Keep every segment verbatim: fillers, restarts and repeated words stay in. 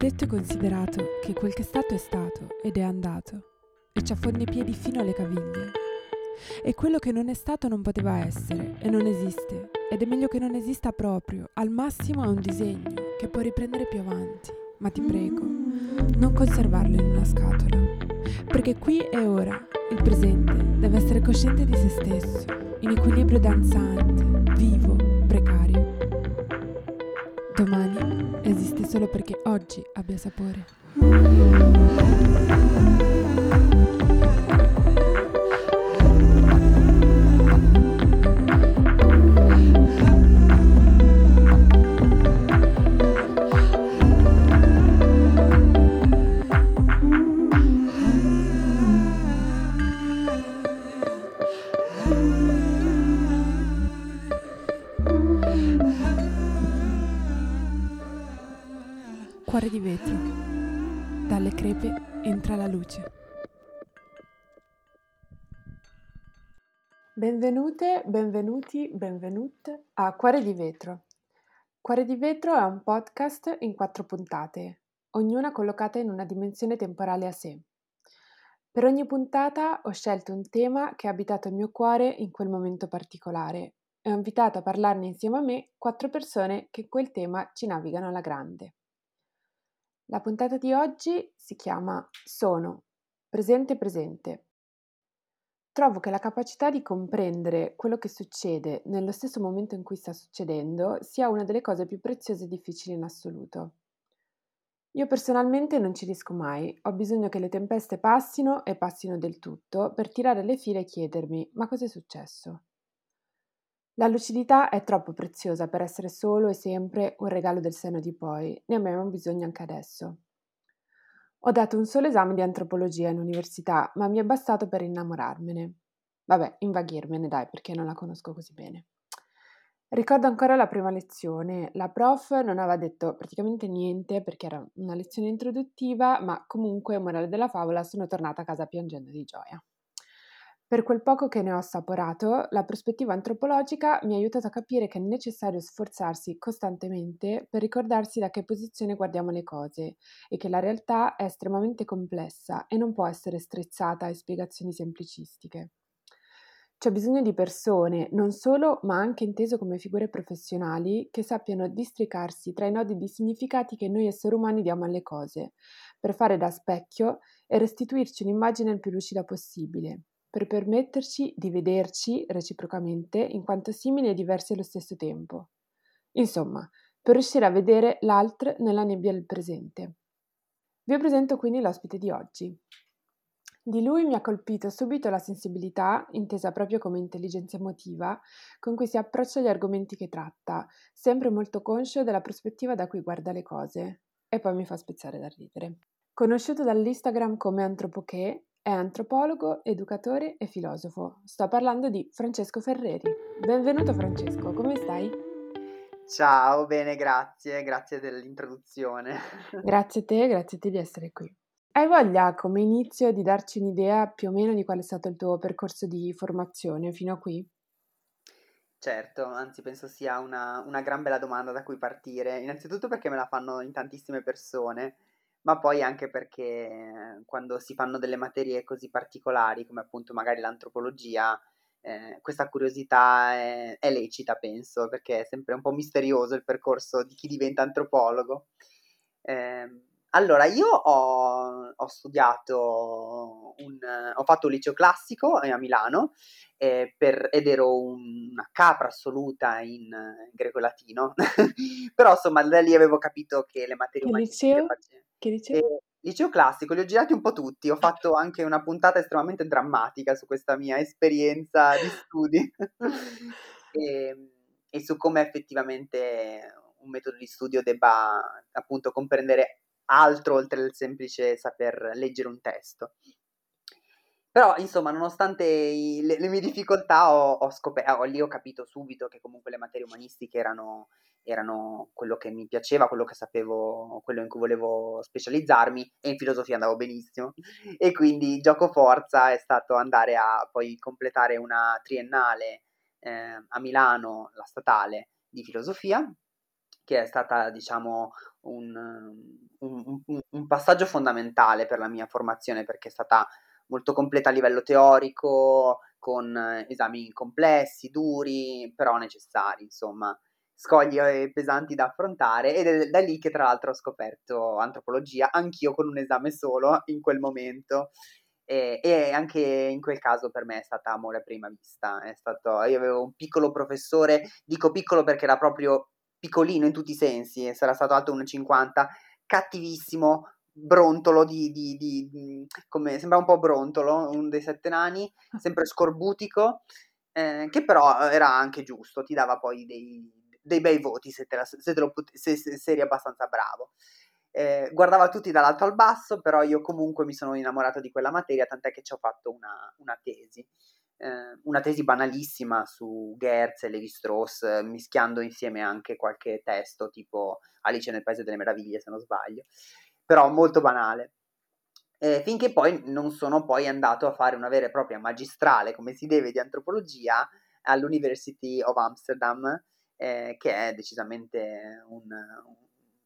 Detto e considerato che quel che è stato è stato ed è andato, e ci affonda i piedi fino alle caviglie. E quello che non è stato non poteva essere, e non esiste, ed è meglio che non esista proprio, al massimo è un disegno che puoi riprendere più avanti, ma ti prego, non conservarlo in una scatola, perché qui e ora il presente deve essere cosciente di se stesso, in equilibrio danzante, vivo, precario. Domani esiste solo perché oggi abbia sapore. Cuore di vetro. Dalle crepe entra la luce. Benvenute, benvenuti, benvenute a Cuore di vetro. Cuore di vetro è un podcast in quattro puntate, ognuna collocata in una dimensione temporale a sé. Per ogni puntata ho scelto un tema che ha abitato il mio cuore in quel momento particolare e ho invitato a parlarne insieme a me quattro persone che in quel tema ci navigano alla grande. La puntata di oggi si chiama Sono, presente presente. Trovo che la capacità di comprendere quello che succede nello stesso momento in cui sta succedendo sia una delle cose più preziose e difficili in assoluto. Io personalmente non ci riesco mai, ho bisogno che le tempeste passino e passino del tutto per tirare le fila e chiedermi ma cosa è successo? La lucidità è troppo preziosa per essere solo e sempre un regalo del seno di poi, ne abbiamo bisogno anche adesso. Ho dato un solo esame di antropologia in università, ma mi è bastato per innamorarmene. Vabbè, invaghirmene dai, perché non la conosco così bene. Ricordo ancora la prima lezione, la prof non aveva detto praticamente niente perché era una lezione introduttiva, ma comunque, morale della favola, sono tornata a casa piangendo di gioia. Per quel poco che ne ho assaporato, la prospettiva antropologica mi ha aiutato a capire che è necessario sforzarsi costantemente per ricordarsi da che posizione guardiamo le cose e che la realtà è estremamente complessa e non può essere strizzata a spiegazioni semplicistiche. C'è bisogno di persone, non solo, ma anche inteso come figure professionali, che sappiano districarsi tra i nodi di significati che noi esseri umani diamo alle cose, per fare da specchio e restituirci un'immagine il più lucida possibile, per permetterci di vederci reciprocamente in quanto simili e diversi allo stesso tempo. Insomma, per riuscire a vedere l'altro nella nebbia del presente. Vi presento quindi l'ospite di oggi. Di lui mi ha colpito subito la sensibilità, intesa proprio come intelligenza emotiva, con cui si approccia agli argomenti che tratta, sempre molto conscio della prospettiva da cui guarda le cose. E poi mi fa spezzare da ridere. Conosciuto dall'Instagram come Antropoche, è antropologo, educatore e filosofo. Sto parlando di Francesco Ferreri. Benvenuto Francesco, come stai? Ciao, bene, grazie, grazie dell'introduzione. Grazie a te, grazie a te di essere qui. Hai voglia come inizio di darci un'idea più o meno di qual è stato il tuo percorso di formazione fino a qui? Certo, anzi penso sia una, una gran bella domanda da cui partire, innanzitutto perché me la fanno in tantissime persone, ma poi anche perché quando si fanno delle materie così particolari, come appunto magari l'antropologia, eh, questa curiosità è, è lecita, penso, perché è sempre un po' misterioso il percorso di chi diventa antropologo. Eh, allora, io ho, ho studiato, un, ho fatto un liceo classico a Milano eh, per, ed ero un, una capra assoluta in, in greco-latino, però insomma da lì avevo capito che le materie umanistiche... Che liceo? Liceo classico, li ho girati un po' tutti, ho fatto anche una puntata estremamente drammatica su questa mia esperienza di studi e, e su come effettivamente un metodo di studio debba appunto comprendere altro oltre il semplice saper leggere un testo. Però insomma nonostante i, le, le mie difficoltà ho, ho scoperto, ho, lì ho capito subito che comunque le materie umanistiche erano, erano quello che mi piaceva, quello che sapevo, quello in cui volevo specializzarmi e in filosofia andavo benissimo e quindi gioco forza è stato andare a poi completare una triennale eh, a Milano, la statale di filosofia, che è stata, diciamo, un, un, un, un passaggio fondamentale per la mia formazione, perché è stata molto completa a livello teorico, con esami complessi, duri, però necessari, insomma, scogli pesanti da affrontare, ed è da lì che tra l'altro ho scoperto antropologia, anch'io con un esame solo in quel momento, e, e anche in quel caso per me è stata amore a prima vista. È stato, io avevo un piccolo professore, dico piccolo perché era proprio piccolino in tutti i sensi, sarà stato alto uno e cinquanta, cattivissimo, brontolo di, di, di, di come sembra un po' brontolo, uno dei sette nani, sempre scorbutico, eh, che però era anche giusto, ti dava poi dei, dei bei voti se, te la, se, te lo, se, se eri abbastanza bravo, eh, guardava tutti dall'alto al basso, però io comunque mi sono innamorato di quella materia, tant'è che ci ho fatto una, una tesi eh, una tesi banalissima su Geertz e Levi-Strauss, mischiando insieme anche qualche testo tipo Alice nel Paese delle Meraviglie, se non sbaglio, però molto banale, eh, finché poi non sono poi andato a fare una vera e propria magistrale, come si deve, di antropologia all'University of Amsterdam, eh, che è decisamente un,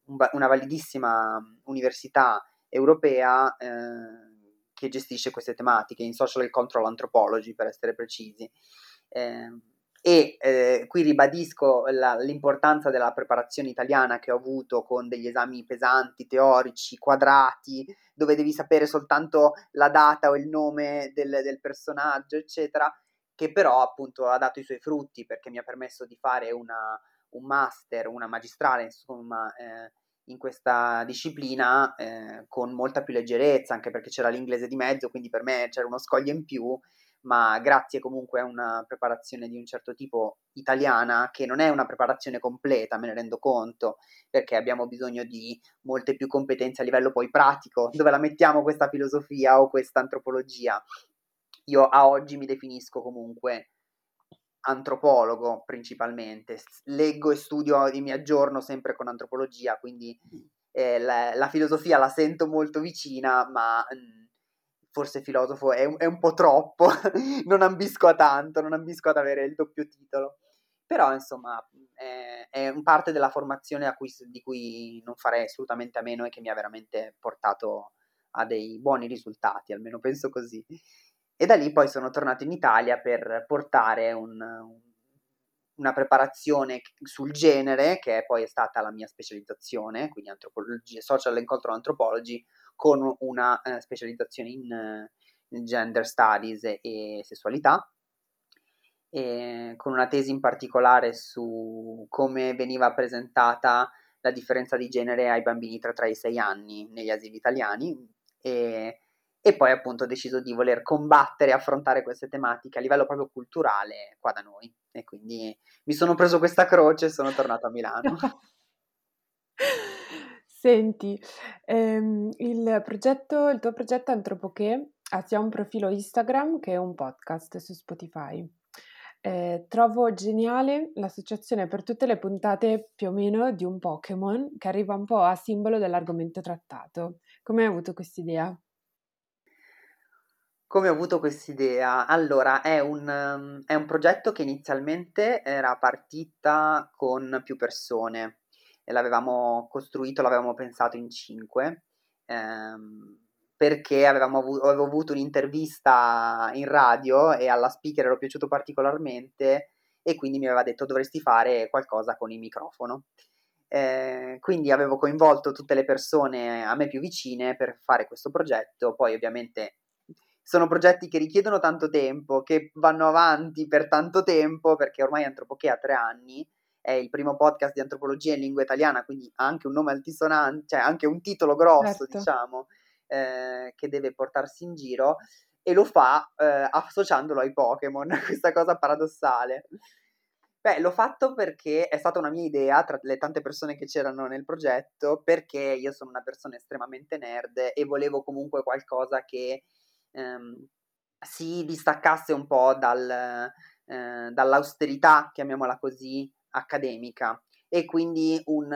un, una validissima università europea eh, che gestisce queste tematiche, in social control anthropology per essere precisi. Eh, E eh, qui ribadisco la, l'importanza della preparazione italiana che ho avuto, con degli esami pesanti, teorici, quadrati, dove devi sapere soltanto la data o il nome del, del personaggio, eccetera, che però appunto ha dato i suoi frutti, perché mi ha permesso di fare una, un master, una magistrale, insomma, eh, in questa disciplina eh, con molta più leggerezza, anche perché c'era l'inglese di mezzo, quindi per me c'era uno scoglio in più, ma grazie comunque a una preparazione di un certo tipo italiana, che non è una preparazione completa, me ne rendo conto, perché abbiamo bisogno di molte più competenze a livello poi pratico, dove la mettiamo questa filosofia o questa antropologia. Io a oggi mi definisco comunque antropologo principalmente, leggo e studio e mi aggiorno sempre con antropologia, quindi eh, la, la filosofia la sento molto vicina, ma... Mh, forse filosofo è un, è un po' troppo, non ambisco a tanto, non ambisco ad avere il doppio titolo, però insomma è, è un parte della formazione a cui, di cui non farei assolutamente a meno, e che mi ha veramente portato a dei buoni risultati, almeno penso così. E da lì poi sono tornato in Italia per portare un, un, una preparazione sul genere, che poi è stata la mia specializzazione, quindi antropologia, social and cultural anthropology, con una eh, specializzazione in, in gender studies e, e sessualità, e con una tesi in particolare su come veniva presentata la differenza di genere ai bambini tra tre e i sei anni negli asili italiani, e, e poi appunto ho deciso di voler combattere e affrontare queste tematiche a livello proprio culturale qua da noi, e quindi mi sono preso questa croce e sono tornato a Milano. Senti, ehm, il progetto, il tuo progetto Antropoche ha sia un profilo Instagram che un podcast su Spotify. Eh, trovo geniale l'associazione per tutte le puntate più o meno di un Pokémon, che arriva un po' a simbolo dell'argomento trattato. Come hai avuto quest'idea? Come ho avuto quest'idea? Allora, è un, è un progetto che inizialmente era partita con più persone. L'avevamo costruito, l'avevamo pensato in cinque, ehm, perché avevamo avu- avevo avuto un'intervista in radio e alla speaker ero piaciuto particolarmente, e quindi mi aveva detto dovresti fare qualcosa con il microfono. Eh, quindi avevo coinvolto tutte le persone a me più vicine per fare questo progetto. Poi ovviamente sono progetti che richiedono tanto tempo, che vanno avanti per tanto tempo, perché ormai Antropoche ha tre anni, è il primo podcast di antropologia in lingua italiana, quindi ha anche un nome altisonante, cioè anche un titolo grosso, certo, diciamo, eh, che deve portarsi in giro, e lo fa eh, associandolo ai Pokémon, questa cosa paradossale. Beh, l'ho fatto perché è stata una mia idea, tra le tante persone che c'erano nel progetto, perché io sono una persona estremamente nerd e volevo comunque qualcosa che ehm, si distaccasse un po' dal, eh, dall'austerità, chiamiamola così, accademica, e quindi un,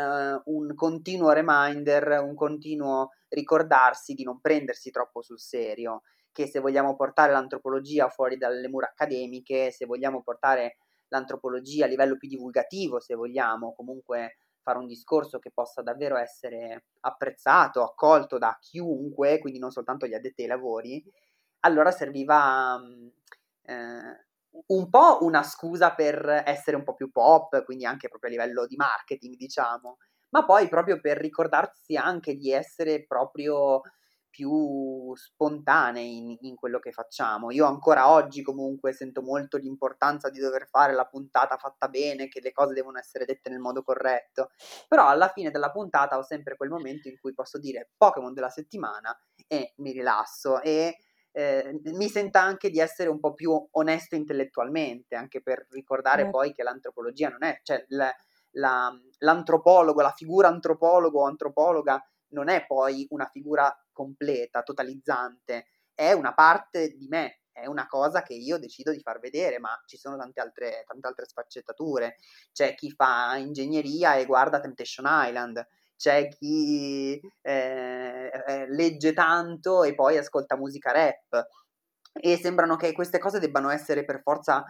un continuo reminder, un continuo ricordarsi di non prendersi troppo sul serio, che se vogliamo portare l'antropologia fuori dalle mura accademiche, se vogliamo portare l'antropologia a livello più divulgativo, se vogliamo comunque fare un discorso che possa davvero essere apprezzato, accolto da chiunque, quindi non soltanto gli addetti ai lavori, allora serviva eh, un po' una scusa per essere un po' più pop, quindi anche proprio a livello di marketing, diciamo, ma poi proprio per ricordarsi anche di essere proprio più spontanei in, in quello che facciamo. Io ancora oggi comunque sento molto l'importanza di dover fare la puntata fatta bene, che le cose devono essere dette nel modo corretto, però alla fine della puntata ho sempre quel momento in cui posso dire Pokémon della settimana e mi rilasso e eh, mi senta anche di essere un po' più onesto intellettualmente, anche per ricordare mm. poi che l'antropologia non è, cioè l, la, l'antropologo, la figura antropologo o antropologa non è poi una figura completa, totalizzante, è una parte di me, è una cosa che io decido di far vedere, ma ci sono tante altre, tante altre sfaccettature. C'è chi fa ingegneria e guarda Temptation Island, c'è chi eh, legge tanto e poi ascolta musica rap, e sembrano che queste cose debbano essere per forza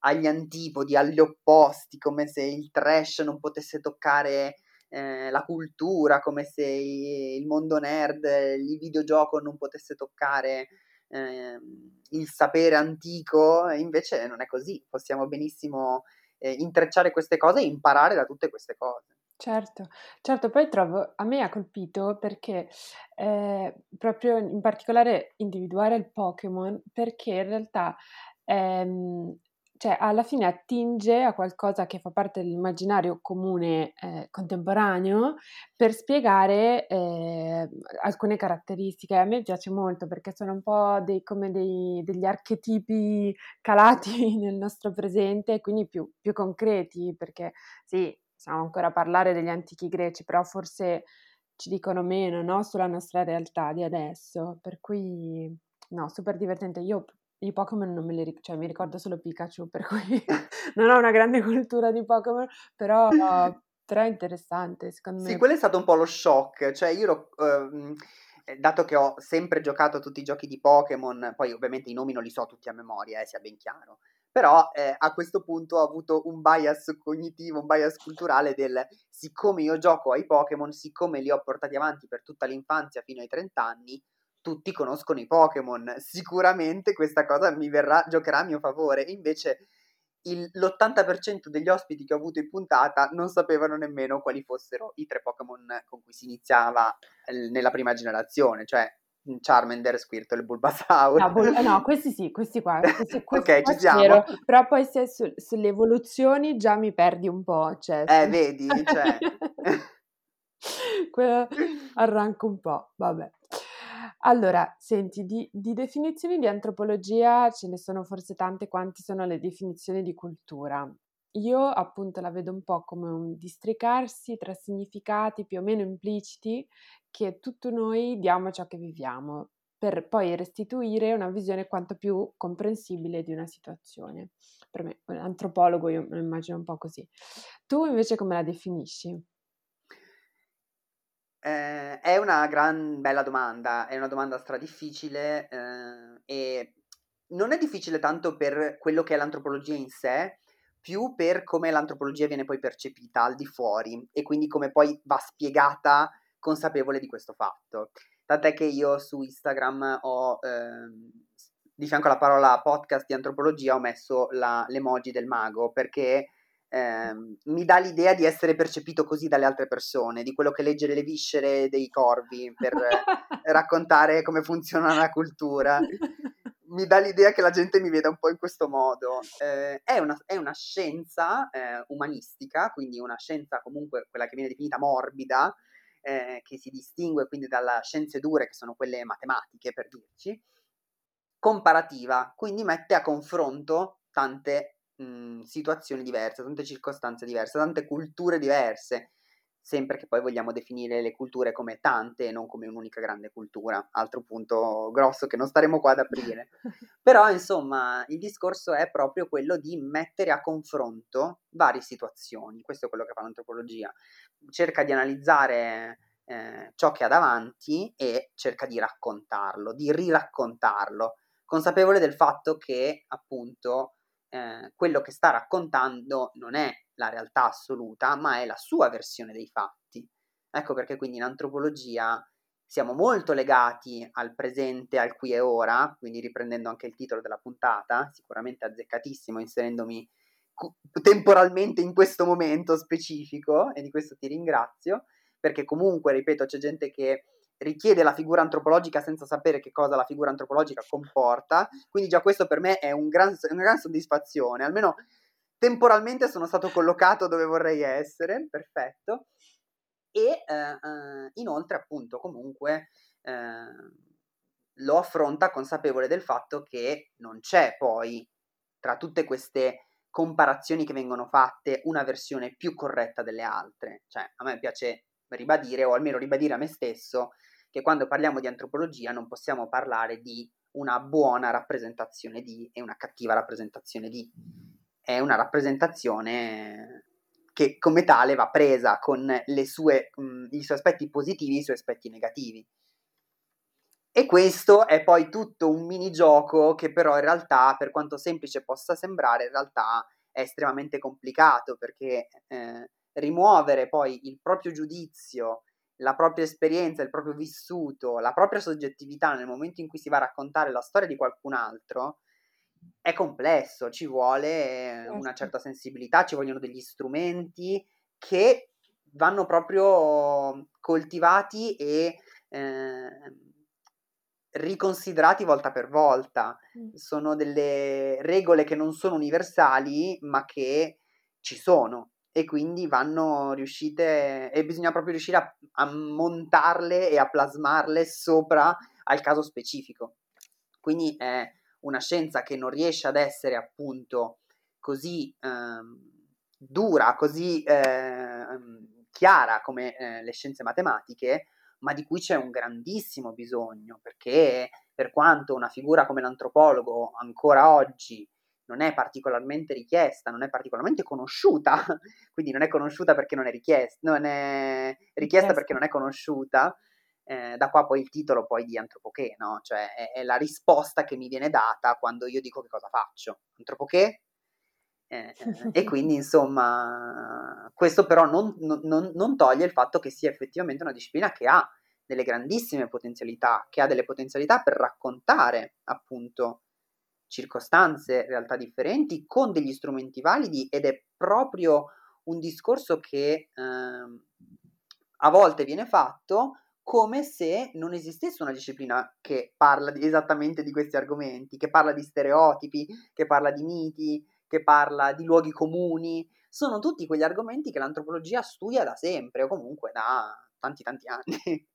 agli antipodi, agli opposti, come se il trash non potesse toccare la cultura, come se il mondo nerd, il videogioco non potesse toccare eh, il sapere antico. Invece non è così, possiamo benissimo eh, intrecciare queste cose e imparare da tutte queste cose. Certo, certo, poi trovo, a me ha colpito perché eh, proprio in particolare individuare il Pokémon, perché in realtà ehm, cioè alla fine attinge a qualcosa che fa parte dell'immaginario comune eh, contemporaneo per spiegare eh, alcune caratteristiche. A me piace molto perché sono un po' dei, come dei, degli archetipi calati nel nostro presente, quindi più, più concreti, perché sì, possiamo ancora parlare degli antichi greci, però forse ci dicono meno, no? Sulla nostra realtà di adesso, per cui no, super divertente. Io i Pokémon non me li ricordo, cioè mi ricordo solo Pikachu, per cui non ho una grande cultura di Pokémon, però, però è interessante, secondo me. Sì, quello è stato un po' lo shock, cioè io, ehm, dato che ho sempre giocato a tutti i giochi di Pokémon, poi ovviamente i nomi non li so tutti a memoria, eh, sia ben chiaro, però eh, a questo punto ho avuto un bias cognitivo, un bias culturale del siccome io gioco ai Pokémon, siccome li ho portati avanti per tutta l'infanzia fino ai trenta anni, tutti conoscono i Pokémon, sicuramente questa cosa mi verrà, giocherà a mio favore. Invece il, l'ottanta per cento degli ospiti che ho avuto in puntata non sapevano nemmeno quali fossero i tre Pokémon con cui si iniziava l- nella prima generazione, cioè Charmander, Squirtle e Bulbasaur. No, bol- no, questi sì, questi qua. Questi, questi ok, ci siamo. Vero, però poi se su- sulle evoluzioni già mi perdi un po'. Cioè. Eh, vedi, cioè. Quello arranco un po', vabbè. Allora, senti, di, di definizioni di antropologia ce ne sono forse tante quanti sono le definizioni di cultura. Io appunto la vedo un po' come un districarsi tra significati più o meno impliciti che tutto noi diamo a ciò che viviamo, per poi restituire una visione quanto più comprensibile di una situazione. Per me, un antropologo, io lo immagino un po' così. Tu invece come la definisci? Eh, è una gran bella domanda, è una domanda stradifficile eh, e non è difficile tanto per quello che è l'antropologia in sé, più per come l'antropologia viene poi percepita al di fuori e quindi come poi va spiegata consapevole di questo fatto. Tant'è che io su Instagram ho, eh, di fianco alla parola podcast di antropologia, ho messo la, l'emoji del mago, perché Eh, mi dà l'idea di essere percepito così dalle altre persone, di quello che legge le viscere dei corvi per raccontare come funziona la cultura. Mi dà l'idea che la gente mi veda un po' in questo modo. Eh, è, una, è una scienza eh, umanistica, quindi una scienza comunque quella che viene definita morbida, eh, che si distingue quindi dalle scienze dure, che sono quelle matematiche per dirci, comparativa, quindi mette a confronto tante Mh, situazioni diverse, tante circostanze diverse, tante culture diverse, sempre che poi vogliamo definire le culture come tante e non come un'unica grande cultura, altro punto grosso che non staremo qua ad aprire. Però insomma il discorso è proprio quello di mettere a confronto varie situazioni, questo è quello che fa l'antropologia, cerca di analizzare eh, ciò che ha davanti e cerca di raccontarlo, di riraccontarlo, consapevole del fatto che appunto eh, quello che sta raccontando non è la realtà assoluta, ma è la sua versione dei fatti. Ecco perché quindi in antropologia siamo molto legati al presente, al qui e ora, quindi riprendendo anche il titolo della puntata, sicuramente azzeccatissimo inserendomi temporalmente in questo momento specifico, e di questo ti ringrazio, perché comunque, ripeto, c'è gente che richiede la figura antropologica senza sapere che cosa la figura antropologica comporta, quindi già questo per me è un gran, una gran soddisfazione, almeno temporalmente sono stato collocato dove vorrei essere, perfetto, e eh, inoltre appunto comunque eh, lo affronta consapevole del fatto che non c'è poi, tra tutte queste comparazioni che vengono fatte, una versione più corretta delle altre. Cioè, a me piace ribadire, o almeno ribadire a me stesso, che quando parliamo di antropologia non possiamo parlare di una buona rappresentazione di e una cattiva rappresentazione di. È una rappresentazione che come tale va presa con le sue, mh, i suoi aspetti positivi e i suoi aspetti negativi. E questo è poi tutto un minigioco che però in realtà, per quanto semplice possa sembrare, in realtà è estremamente complicato, perché eh, rimuovere poi il proprio giudizio, la propria esperienza, il proprio vissuto, la propria soggettività nel momento in cui si va a raccontare la storia di qualcun altro è complesso, ci vuole una certa sensibilità, ci vogliono degli strumenti che vanno proprio coltivati e eh, riconsiderati volta per volta. Sono delle regole che non sono universali, ma che ci sono, e quindi vanno riuscite, e bisogna proprio riuscire a, a montarle e a plasmarle sopra al caso specifico. Quindi è una scienza che non riesce ad essere appunto così eh, dura, così eh, chiara come eh, le scienze matematiche, ma di cui c'è un grandissimo bisogno, perché per quanto una figura come l'antropologo ancora oggi non è particolarmente richiesta, non è particolarmente conosciuta, quindi non è conosciuta perché non è richiesta, non è richiesta perché non è conosciuta, eh, da qua poi il titolo poi di Antropoche, no? Cioè è, è la risposta che mi viene data quando io dico che cosa faccio, Antropoche? Eh, e quindi insomma questo però non, non, non toglie il fatto che sia effettivamente una disciplina che ha delle grandissime potenzialità, che ha delle potenzialità per raccontare appunto circostanze, realtà differenti con degli strumenti validi, ed è proprio un discorso che ehm, a volte viene fatto come se non esistesse una disciplina che parla di, esattamente di questi argomenti, che parla di stereotipi, che parla di miti, che parla di luoghi comuni. Sono tutti quegli argomenti che l'antropologia studia da sempre, o comunque da tanti tanti anni.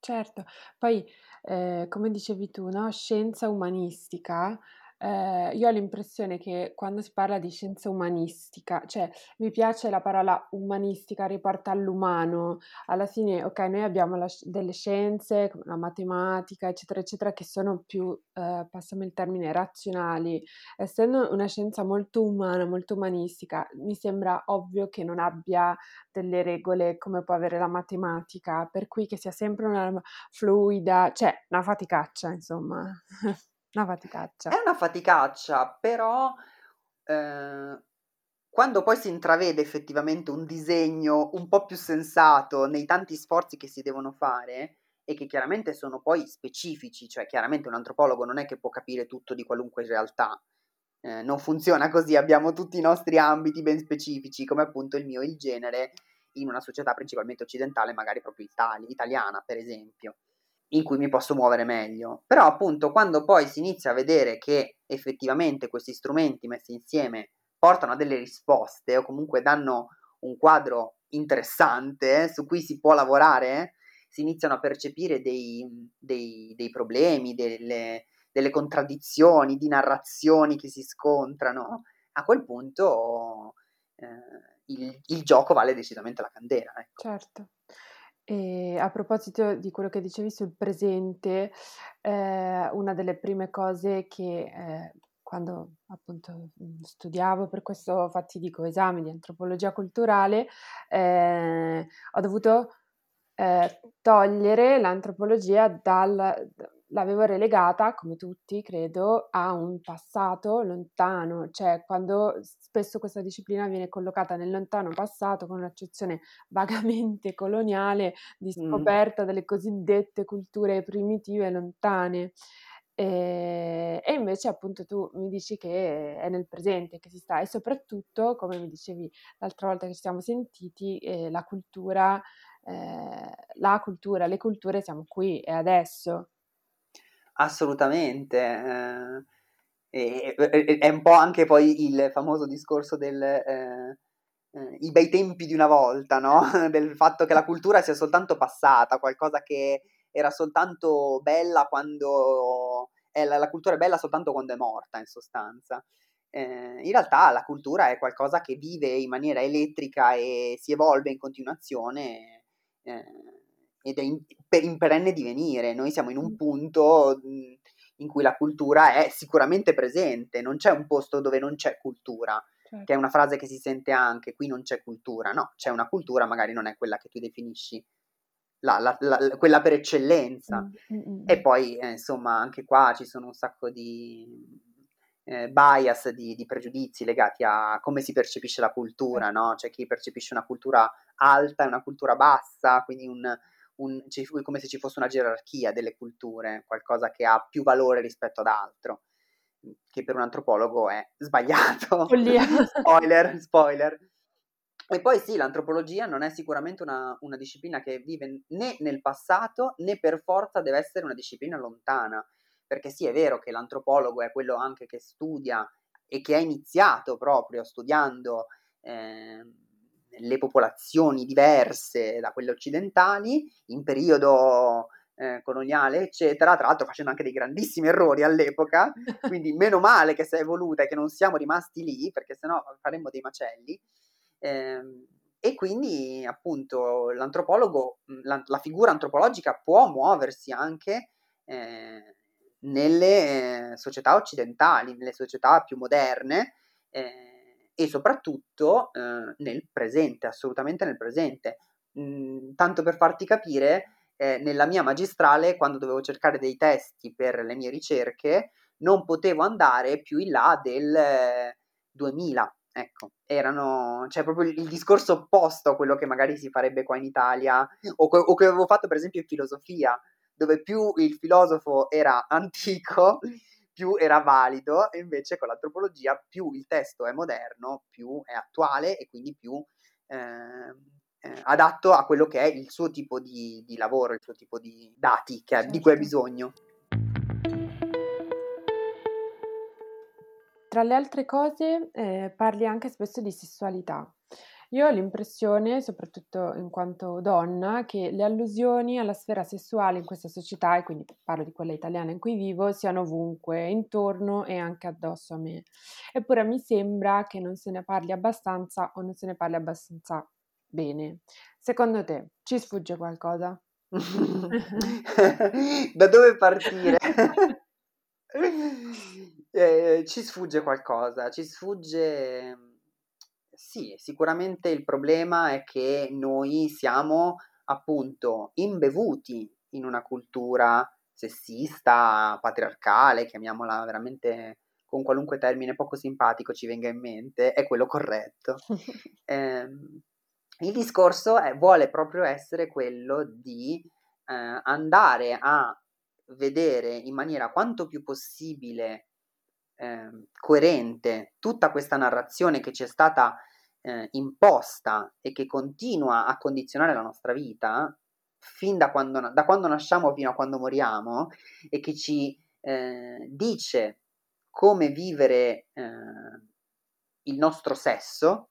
Certo, poi eh, come dicevi tu, no? Scienza umanistica, eh, io ho l'impressione che quando si parla di scienza umanistica, cioè mi piace la parola umanistica, riporta all'umano, alla fine ok, noi abbiamo la, delle scienze, la matematica eccetera eccetera, che sono più, eh, passami il termine, razionali. Essendo una scienza molto umana, molto umanistica, mi sembra ovvio che non abbia delle regole come può avere la matematica, per cui che sia sempre una fluida, cioè una faticaccia, insomma. Una faticaccia. È una faticaccia, però eh, quando poi si intravede effettivamente un disegno un po' più sensato nei tanti sforzi che si devono fare, e che chiaramente sono poi specifici, cioè chiaramente un antropologo non è che può capire tutto di qualunque realtà, eh, non funziona così, abbiamo tutti i nostri ambiti ben specifici, come appunto il mio, il genere, in una società principalmente occidentale, magari proprio itali- italiana per esempio, in cui mi posso muovere meglio. Però appunto quando poi si inizia a vedere che effettivamente questi strumenti messi insieme portano a delle risposte, o comunque danno un quadro interessante su cui si può lavorare, si iniziano a percepire dei, dei, dei problemi, delle, delle contraddizioni, di narrazioni che si scontrano, a quel punto eh, il, il gioco vale decisamente la candela. Ecco. Certo. E a proposito di quello che dicevi sul presente, eh, una delle prime cose che eh, quando appunto studiavo per questo fatidico esame di antropologia culturale, eh, ho dovuto eh, togliere l'antropologia dal... l'avevo relegata, come tutti credo, a un passato lontano, cioè quando spesso questa disciplina viene collocata nel lontano passato con un'accezione vagamente coloniale di scoperta mm. delle cosiddette culture primitive lontane. E, e invece appunto tu mi dici che è nel presente che si sta, e soprattutto, come mi dicevi l'altra volta che ci siamo sentiti, eh, la cultura, eh, la cultura, le culture siamo qui e adesso. Assolutamente, eh, è, è un po' anche poi il famoso discorso del eh, i bei tempi di una volta, no? Del fatto che la cultura sia soltanto passata, qualcosa che era soltanto bella quando... Eh, la, la cultura è bella soltanto quando è morta, in sostanza. Eh, in realtà la cultura è qualcosa che vive in maniera elettrica e si evolve in continuazione, eh, ed è in, per, in perenne divenire. Noi siamo in un punto in cui la cultura è sicuramente presente, non c'è un posto dove non c'è cultura, certo. Che è una frase che si sente anche, qui non c'è cultura. No, c'è una cultura, magari non è quella che tu definisci La, la, la, quella per eccellenza, mm-hmm. E poi eh, insomma anche qua ci sono un sacco di eh, bias, di, di pregiudizi legati a come si percepisce la cultura, no? C'è chi percepisce una cultura alta e una cultura bassa, quindi un, un, come se ci fosse una gerarchia delle culture, qualcosa che ha più valore rispetto ad altro, che per un antropologo è sbagliato. spoiler, spoiler. E poi sì, l'antropologia non è sicuramente una, una disciplina che vive né nel passato, né per forza deve essere una disciplina lontana, perché sì, è vero che l'antropologo è quello anche che studia e che ha iniziato proprio studiando eh, le popolazioni diverse da quelle occidentali in periodo eh, coloniale, eccetera, tra l'altro facendo anche dei grandissimi errori all'epoca, quindi meno male che si è evoluta e che non siamo rimasti lì, perché sennò faremmo dei macelli. Eh, e quindi appunto l'antropologo, la, la figura antropologica può muoversi anche eh, nelle eh, società occidentali, nelle società più moderne, eh, e soprattutto eh, nel presente, assolutamente nel presente. Mm, tanto per farti capire, eh, nella mia magistrale, quando dovevo cercare dei testi per le mie ricerche, non potevo andare più in là del eh, duemila. Ecco, erano, cioè proprio il discorso opposto a quello che magari si farebbe qua in Italia, o, o che avevo fatto per esempio in filosofia, dove più il filosofo era antico, più era valido, e invece con l'antropologia più il testo è moderno, più è attuale e quindi più eh, eh, adatto a quello che è il suo tipo di, di lavoro, il suo tipo di dati che ha, di cui ha bisogno. Tra le altre cose eh, parli anche spesso di sessualità. Io ho l'impressione, soprattutto in quanto donna, che le allusioni alla sfera sessuale in questa società, e quindi parlo di quella italiana in cui vivo, siano ovunque, intorno e anche addosso a me. Eppure mi sembra che non se ne parli abbastanza o non se ne parli abbastanza bene. Secondo te ci sfugge qualcosa? Da dove partire? Eh, ci sfugge qualcosa, ci sfugge, sì, sicuramente il problema è che noi siamo appunto imbevuti in una cultura sessista, patriarcale, chiamiamola veramente con qualunque termine poco simpatico ci venga in mente, è quello corretto. Eh, il discorso è, vuole proprio essere quello di eh, andare a vedere in maniera quanto più possibile eh, coerente tutta questa narrazione che ci è stata eh, imposta e che continua a condizionare la nostra vita fin da quando, da quando nasciamo fino a quando moriamo, e che ci eh, dice come vivere eh, il nostro sesso,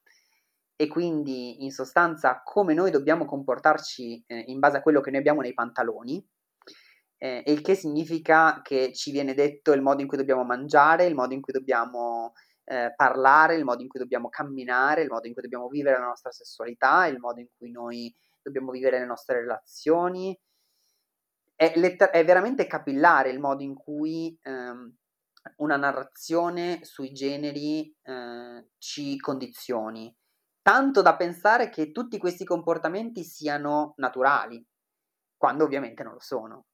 e quindi in sostanza come noi dobbiamo comportarci eh, in base a quello che noi abbiamo nei pantaloni. Eh, il che significa che ci viene detto il modo in cui dobbiamo mangiare, il modo in cui dobbiamo eh, parlare, il modo in cui dobbiamo camminare, il modo in cui dobbiamo vivere la nostra sessualità, il modo in cui noi dobbiamo vivere le nostre relazioni. È, letter- è veramente capillare il modo in cui ehm, una narrazione sui generi eh, ci condizioni, tanto da pensare che tutti questi comportamenti siano naturali, quando ovviamente non lo sono.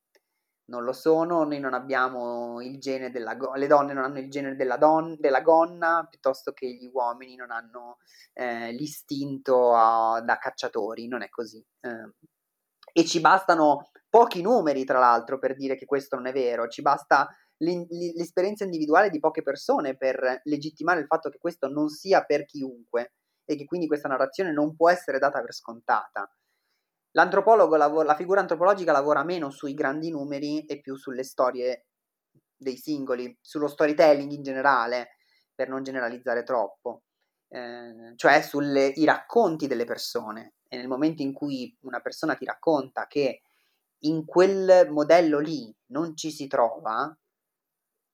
non lo sono, noi non abbiamo il gene della go- le donne non hanno il gene della, don- della gonna, piuttosto che gli uomini non hanno eh, l'istinto a- da cacciatori, non è così. Eh. E ci bastano pochi numeri, tra l'altro, per dire che questo non è vero, ci basta l'in- l'esperienza individuale di poche persone per legittimare il fatto che questo non sia per chiunque, e che quindi questa narrazione non può essere data per scontata. L'antropologo lavora, la figura antropologica lavora meno sui grandi numeri e più sulle storie dei singoli, sullo storytelling in generale, per non generalizzare troppo, eh, cioè sui racconti delle persone. E nel momento in cui una persona ti racconta che in quel modello lì non ci si trova,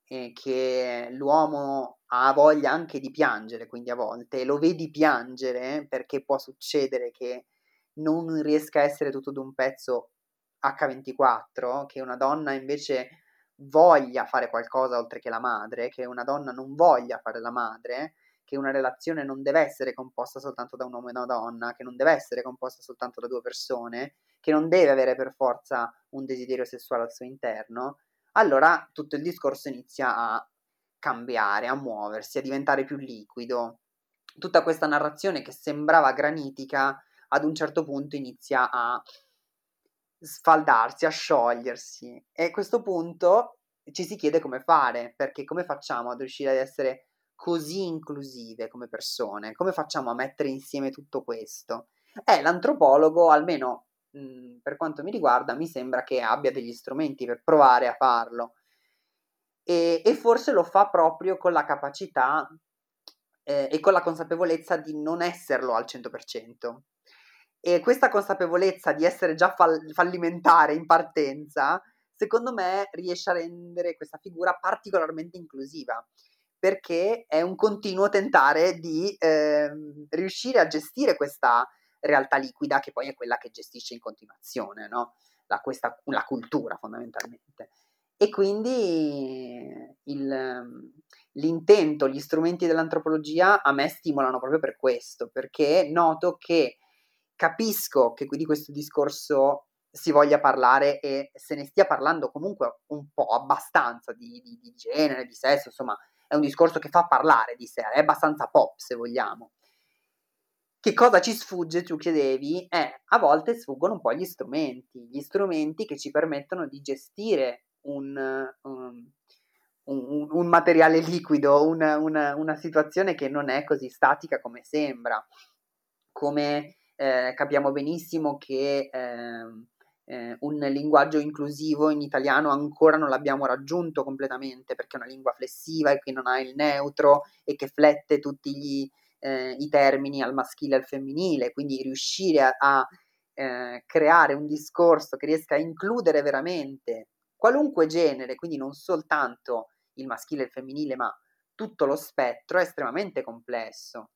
eh, che l'uomo ha voglia anche di piangere, quindi a volte lo vedi piangere perché può succedere che non riesca a essere tutto d'un pezzo acca ventiquattro, che una donna invece voglia fare qualcosa oltre che la madre, che una donna non voglia fare la madre, che una relazione non deve essere composta soltanto da un uomo e una donna, che non deve essere composta soltanto da due persone, che non deve avere per forza un desiderio sessuale al suo interno, allora tutto il discorso inizia a cambiare, a muoversi, a diventare più liquido. Tutta questa narrazione che sembrava granitica ad un certo punto inizia a sfaldarsi, a sciogliersi, e a questo punto ci si chiede come fare, perché come facciamo ad riuscire ad essere così inclusive come persone? Come facciamo a mettere insieme tutto questo? Eh, l'antropologo, almeno mh, per quanto mi riguarda, mi sembra che abbia degli strumenti per provare a farlo, e, e forse lo fa proprio con la capacità eh, e con la consapevolezza di non esserlo al cento per cento. E questa consapevolezza di essere già fall- fallimentare in partenza, secondo me, riesce a rendere questa figura particolarmente inclusiva, perché è un continuo tentare di eh, riuscire a gestire questa realtà liquida, che poi è quella che gestisce in continuazione, no? La, questa, la cultura, fondamentalmente. E quindi il, l'intento, gli strumenti dell'antropologia a me stimolano proprio per questo, perché noto che capisco che di questo discorso si voglia parlare e se ne stia parlando comunque un po' abbastanza di, di, di genere, di sesso, insomma è un discorso che fa parlare di sé, è abbastanza pop se vogliamo. Che cosa ci sfugge, tu chiedevi? Eh, a volte sfuggono un po' gli strumenti, gli strumenti che ci permettono di gestire un, un, un, un materiale liquido, una, una, una situazione che non è così statica come sembra, come... Eh, capiamo benissimo che eh, eh, un linguaggio inclusivo in italiano ancora non l'abbiamo raggiunto completamente, perché è una lingua flessiva e che non ha il neutro e che flette tutti gli, eh, i termini al maschile e al femminile, quindi riuscire a, a eh, creare un discorso che riesca a includere veramente qualunque genere, quindi non soltanto il maschile e il femminile ma tutto lo spettro, è estremamente complesso.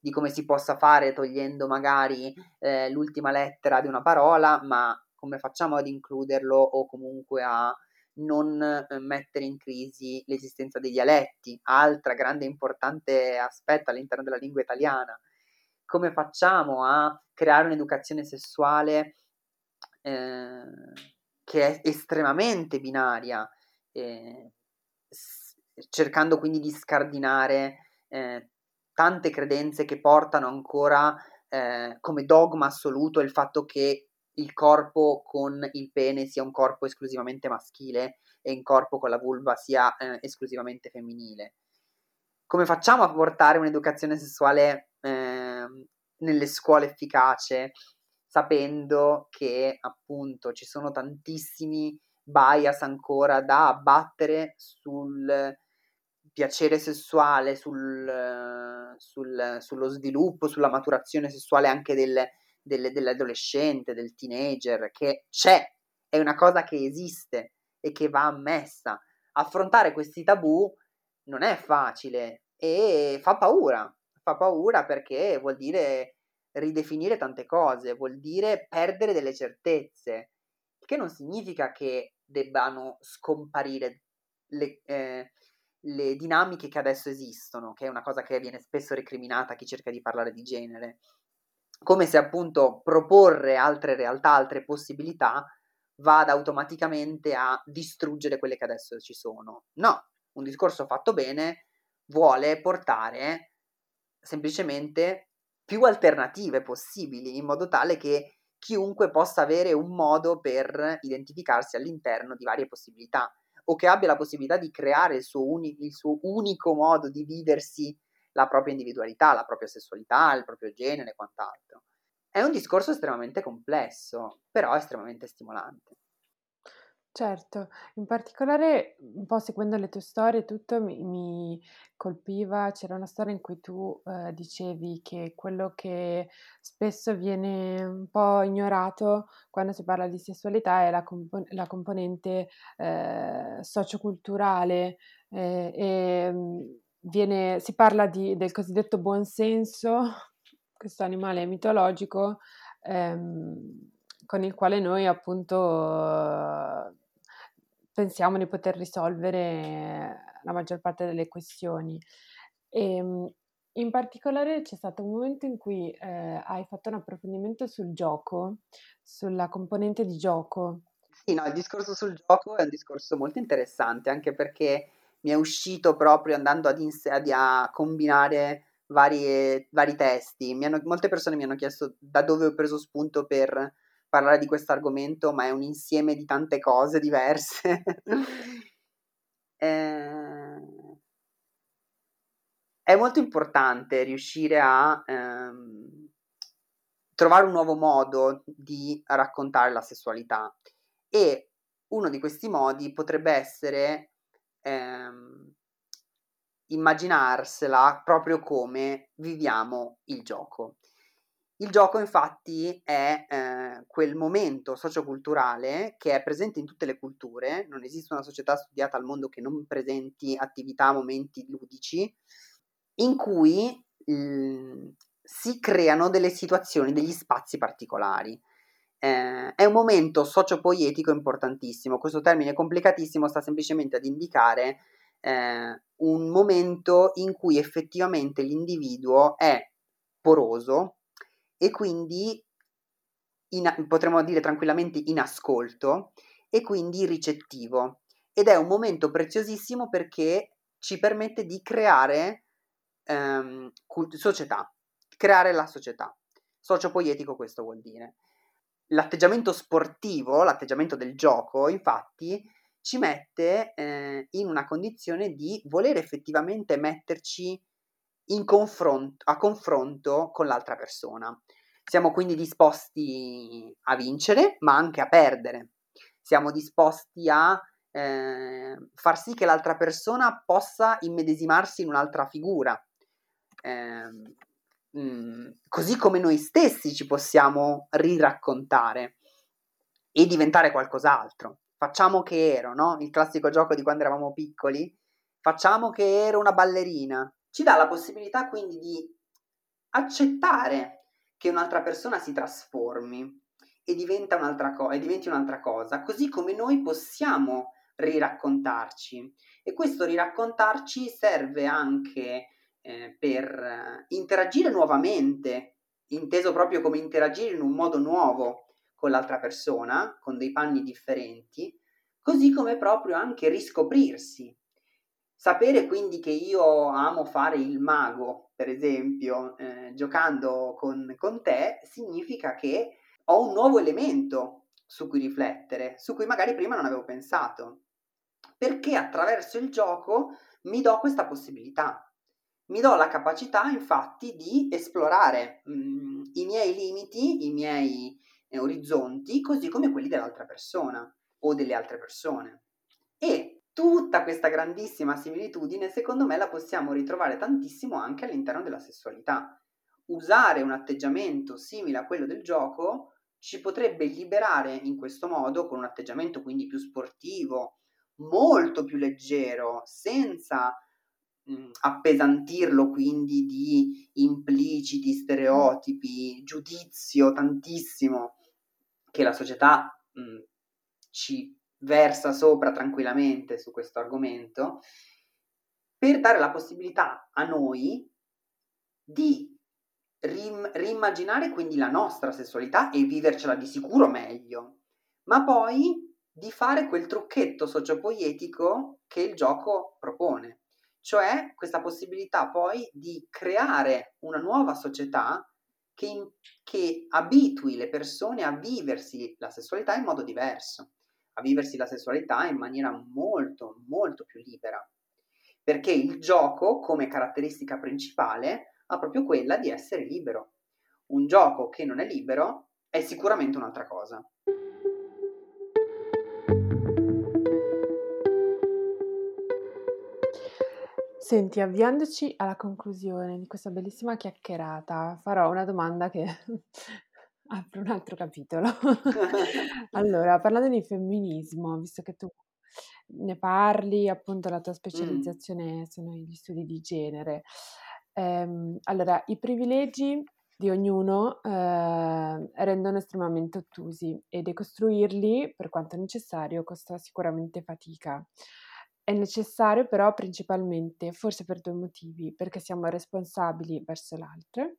Di come si possa fare togliendo magari eh, l'ultima lettera di una parola, ma come facciamo ad includerlo o comunque a non eh, mettere in crisi l'esistenza dei dialetti, altra grande e importante aspetto all'interno della lingua italiana. Come facciamo a creare un'educazione sessuale eh, che è estremamente binaria, eh, s- cercando quindi di scardinare eh, tante credenze che portano ancora eh, come dogma assoluto il fatto che il corpo con il pene sia un corpo esclusivamente maschile e il corpo con la vulva sia eh, esclusivamente femminile. Come facciamo a portare un'educazione sessuale eh, nelle scuole efficace, sapendo che appunto ci sono tantissimi bias ancora da abbattere sul piacere sessuale, sul, sul, sullo sviluppo, sulla maturazione sessuale anche del, del, dell'adolescente, del teenager, che c'è, è una cosa che esiste e che va ammessa. Affrontare questi tabù non è facile e fa paura, fa paura perché vuol dire ridefinire tante cose, vuol dire perdere delle certezze, che non significa che debbano scomparire le... Eh, le dinamiche che adesso esistono, che è una cosa che viene spesso recriminata a chi cerca di parlare di genere, come se appunto proporre altre realtà, altre possibilità vada automaticamente a distruggere quelle che adesso ci sono. No, un discorso fatto bene vuole portare semplicemente più alternative possibili, in modo tale che chiunque possa avere un modo per identificarsi all'interno di varie possibilità, o che abbia la possibilità di creare il suo, uni- il suo unico modo di viversi la propria individualità, la propria sessualità, il proprio genere e quant'altro. È un discorso estremamente complesso, però estremamente stimolante. Certo, in particolare un po' seguendo le tue storie tutto mi, mi colpiva, c'era una storia in cui tu eh, dicevi che quello che spesso viene un po' ignorato quando si parla di sessualità è la, compo- la componente eh, socioculturale eh, e viene, si parla di, del cosiddetto buonsenso, questo animale mitologico ehm, con il quale noi appunto pensiamo di poter risolvere la maggior parte delle questioni. E in particolare c'è stato un momento in cui eh, hai fatto un approfondimento sul gioco, sulla componente di gioco. Sì, no, il discorso sul gioco è un discorso molto interessante, anche perché mi è uscito proprio andando ad ins- a combinare varie, vari testi. Mi hanno, molte persone mi hanno chiesto da dove ho preso spunto per parlare di questo argomento, ma è un insieme di tante cose diverse. eh, è molto importante riuscire a ehm, trovare un nuovo modo di raccontare la sessualità, e uno di questi modi potrebbe essere ehm, immaginarsela proprio come viviamo il gioco. Il gioco infatti è eh, quel momento socioculturale che è presente in tutte le culture, non esiste una società studiata al mondo che non presenti attività, momenti ludici, in cui eh, si creano delle situazioni, degli spazi particolari. Eh, è un momento sociopoietico importantissimo, questo termine complicatissimo sta semplicemente ad indicare eh, un momento in cui effettivamente l'individuo è poroso, e quindi in, potremmo dire tranquillamente in ascolto, e quindi ricettivo, ed è un momento preziosissimo perché ci permette di creare ehm, cult- società, creare la società, sociopoietico questo vuol dire. L'atteggiamento sportivo, l'atteggiamento del gioco infatti ci mette eh, in una condizione di voler effettivamente metterci in confronto, a confronto con l'altra persona. Siamo quindi disposti a vincere, ma anche a perdere. Siamo disposti a eh, far sì che l'altra persona possa immedesimarsi in un'altra figura. Eh, mh, così come noi stessi ci possiamo riraccontare e diventare qualcos'altro. Facciamo che ero, no? Il classico gioco di quando eravamo piccoli. Facciamo che ero una ballerina. Ci dà la possibilità quindi di accettare che un'altra persona si trasformi e, diventa un'altra co- e diventi un'altra cosa, così come noi possiamo riraccontarci. E questo riraccontarci serve anche eh, per interagire nuovamente, inteso proprio come interagire in un modo nuovo con l'altra persona, con dei panni differenti, così come proprio anche riscoprirsi. Sapere quindi che io amo fare il mago, per esempio, eh, giocando con, con te, significa che ho un nuovo elemento su cui riflettere, su cui magari prima non avevo pensato, perché attraverso il gioco mi do questa possibilità, mi do la capacità infatti di esplorare mh, i miei limiti, i miei eh, orizzonti, così come quelli dell'altra persona o delle altre persone. E tutta questa grandissima similitudine, secondo me, la possiamo ritrovare tantissimo anche all'interno della sessualità. Usare un atteggiamento simile a quello del gioco ci potrebbe liberare in questo modo, con un atteggiamento quindi più sportivo, molto più leggero, senza mh, appesantirlo quindi di impliciti, stereotipi, giudizio tantissimo che la società mh, ci versa sopra tranquillamente su questo argomento, per dare la possibilità a noi di rim- rimmaginare quindi la nostra sessualità e vivercela di sicuro meglio, ma poi di fare quel trucchetto sociopoietico che il gioco propone, cioè questa possibilità poi di creare una nuova società che, in, che abitui le persone a viversi la sessualità in modo diverso, a viversi la sessualità in maniera molto, molto più libera, perché il gioco come caratteristica principale ha proprio quella di essere libero. Un gioco che non è libero è sicuramente un'altra cosa. Senti, avviandoci alla conclusione di questa bellissima chiacchierata, farò una domanda che apre un altro capitolo. Allora, parlando di femminismo, visto che tu ne parli, appunto la tua specializzazione mm. sono gli studi di genere. Ehm, allora, i privilegi di ognuno eh, rendono estremamente ottusi e decostruirli, per quanto necessario, costa sicuramente fatica. È necessario però principalmente, forse per due motivi, perché siamo responsabili verso l'altro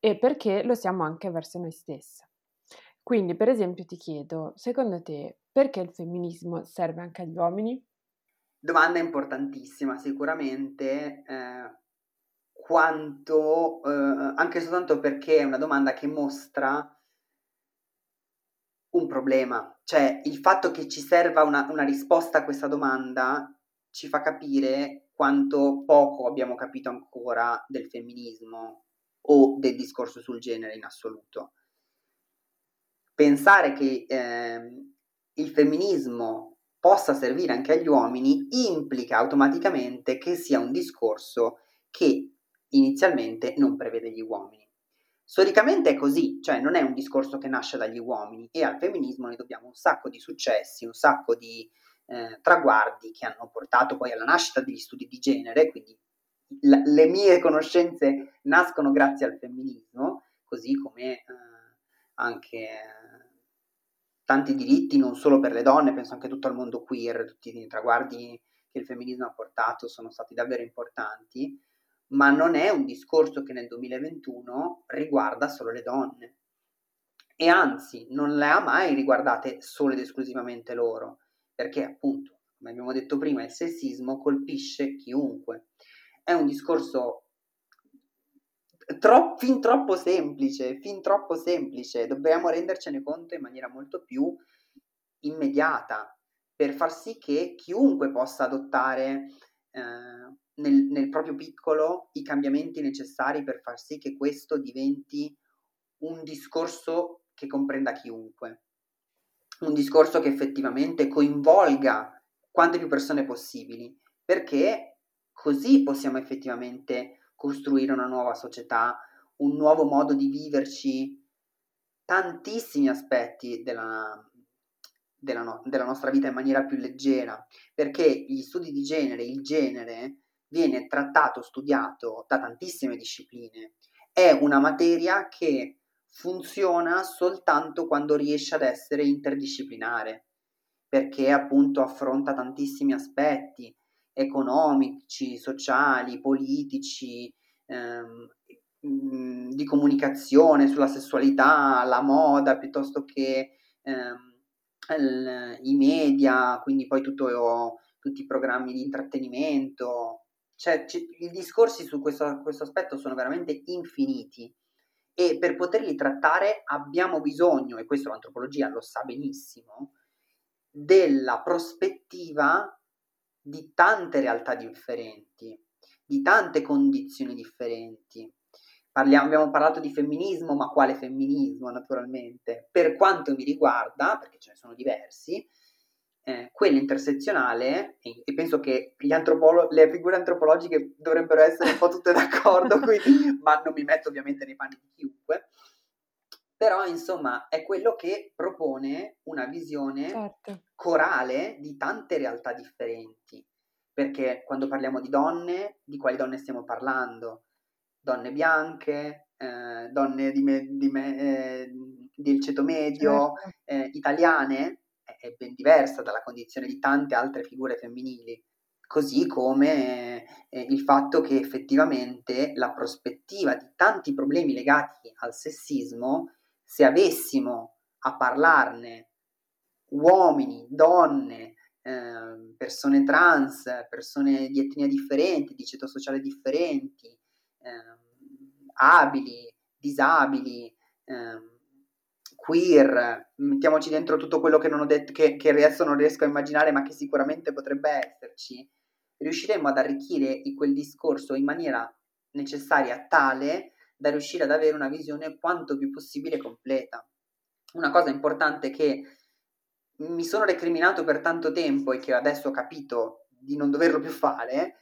e perché lo siamo anche verso noi stessi. Quindi, per esempio, ti chiedo, secondo te, perché il femminismo serve anche agli uomini? Domanda importantissima, sicuramente, eh, quanto, eh, anche soltanto perché è una domanda che mostra un problema, cioè il fatto che ci serva una, una risposta a questa domanda ci fa capire quanto poco abbiamo capito ancora del femminismo o del discorso sul genere in assoluto. Pensare che eh, il femminismo possa servire anche agli uomini implica automaticamente che sia un discorso che inizialmente non prevede gli uomini. Storicamente è così, cioè non è un discorso che nasce dagli uomini, e al femminismo noi dobbiamo un sacco di successi, un sacco di eh, traguardi che hanno portato poi alla nascita degli studi di genere, quindi la, le mie conoscenze nascono grazie al femminismo, così come eh, anche eh, tanti diritti non solo per le donne, penso anche tutto al mondo queer, tutti i traguardi che il femminismo ha portato sono stati davvero importanti. Ma non è un discorso che nel duemilaventuno riguarda solo le donne, e anzi non le ha mai riguardate solo ed esclusivamente loro, perché appunto, come abbiamo detto prima, il sessismo colpisce chiunque. È un discorso tro- fin troppo semplice, fin troppo semplice, dobbiamo rendercene conto in maniera molto più immediata, per far sì che chiunque possa adottare eh, Nel, nel proprio piccolo i cambiamenti necessari per far sì che questo diventi un discorso che comprenda chiunque, un discorso che effettivamente coinvolga quante più persone possibili, perché così possiamo effettivamente costruire una nuova società, un nuovo modo di viverci tantissimi aspetti della della, no- della nostra vita in maniera più leggera, perché gli studi di genere, il genere viene trattato, studiato da tantissime discipline. È una materia che funziona soltanto quando riesce ad essere interdisciplinare, perché appunto affronta tantissimi aspetti economici, sociali, politici, ehm, di comunicazione sulla sessualità, la moda, piuttosto che ehm, il, i media, quindi poi tutto, tutti i programmi di intrattenimento. Cioè, c- i discorsi su questo, questo aspetto sono veramente infiniti, e per poterli trattare abbiamo bisogno, e questo l'antropologia lo sa benissimo, della prospettiva di tante realtà differenti, di tante condizioni differenti. Parliamo, abbiamo parlato di femminismo, ma quale femminismo naturalmente? Per quanto mi riguarda, perché ce ne sono diversi, Eh, quello intersezionale, e, e penso che gli antropolo- le figure antropologiche dovrebbero essere un po' tutte d'accordo qui, ma non mi metto ovviamente nei panni di chiunque, però insomma è quello che propone una visione certo. corale di tante realtà differenti, perché quando parliamo di donne, di quali donne stiamo parlando? Donne bianche, eh, donne di me, di me, eh, del ceto medio, certo. eh, italiane, è ben diversa dalla condizione di tante altre figure femminili, così come eh, il fatto che effettivamente la prospettiva di tanti problemi legati al sessismo, se avessimo a parlarne uomini, donne, eh, persone trans, persone di etnia differenti, di ceto sociale differenti, eh, abili, disabili, eh, queer, mettiamoci dentro tutto quello che non ho detto, che, che adesso non riesco a immaginare, ma che sicuramente potrebbe esserci, riusciremo ad arricchire quel discorso in maniera necessaria, tale da riuscire ad avere una visione quanto più possibile completa. Una cosa importante che mi sono recriminato per tanto tempo e che adesso ho capito di non doverlo più fare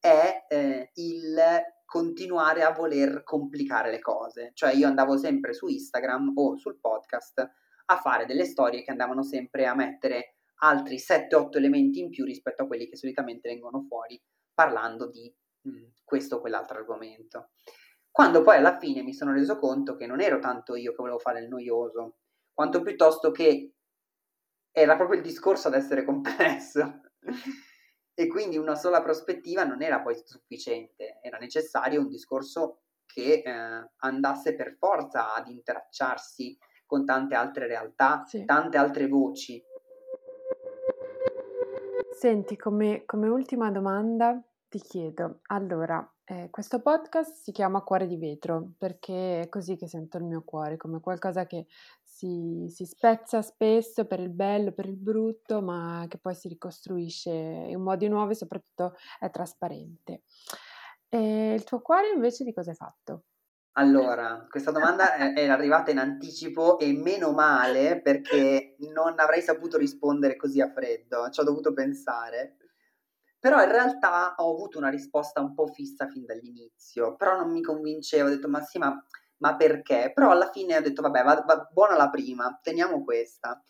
è eh, il continuare a voler complicare le cose. Cioè io andavo sempre su Instagram o sul podcast a fare delle storie che andavano sempre a mettere altri sette otto elementi in più rispetto a quelli che solitamente vengono fuori parlando di mh, questo o quell'altro argomento. Quando poi alla fine mi sono reso conto che non ero tanto io che volevo fare il noioso, quanto piuttosto che era proprio il discorso ad essere complesso e quindi una sola prospettiva non era poi sufficiente, era necessario un discorso che eh, andasse per forza ad interacciarsi con tante altre realtà, sì, tante altre voci. Senti, come, come ultima domanda ti chiedo, allora, eh, questo podcast si chiama Cuore di Vetro perché è così che sento il mio cuore, come qualcosa che si, si spezza spesso per il bello, per il brutto, ma che poi si ricostruisce in modi nuovi e soprattutto è trasparente. E il tuo cuore invece di cosa è fatto? Allora, questa domanda è arrivata in anticipo e meno male perché non avrei saputo rispondere così a freddo, ci ho dovuto pensare, però in realtà ho avuto una risposta un po' fissa fin dall'inizio, però non mi convinceva, ho detto ma sì ma, ma perché? Però alla fine ho detto vabbè va, va buona la prima, teniamo questa.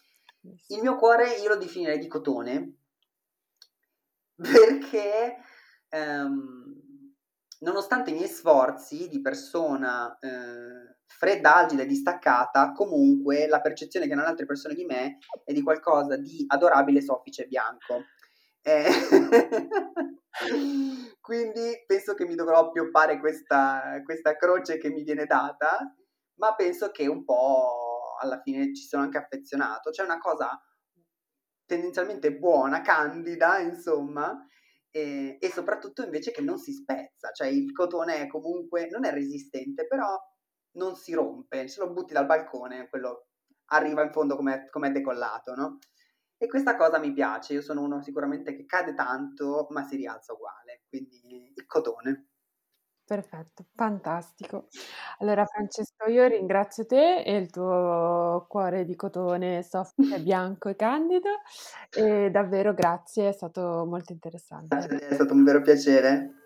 Il mio cuore io lo definirei di cotone perché... Um, nonostante i miei sforzi di persona eh, fredda, agile e distaccata, comunque la percezione che hanno altre persone di me è di qualcosa di adorabile, soffice e bianco. Eh, quindi penso che mi dovrò appioppare questa, questa croce che mi viene data, ma penso che un po' alla fine ci sono anche affezionato. C'è una cosa tendenzialmente buona, candida, insomma, E, e soprattutto invece che non si spezza, cioè il cotone è comunque non è resistente però non si rompe, se lo butti dal balcone quello arriva in fondo come è decollato, no? E questa cosa mi piace, io sono uno sicuramente che cade tanto ma si rialza uguale, quindi il cotone. Perfetto, fantastico. Allora Francesco, io ringrazio te e il tuo cuore di cotone soffice, bianco e candido e davvero grazie, è stato molto interessante. È stato un vero piacere.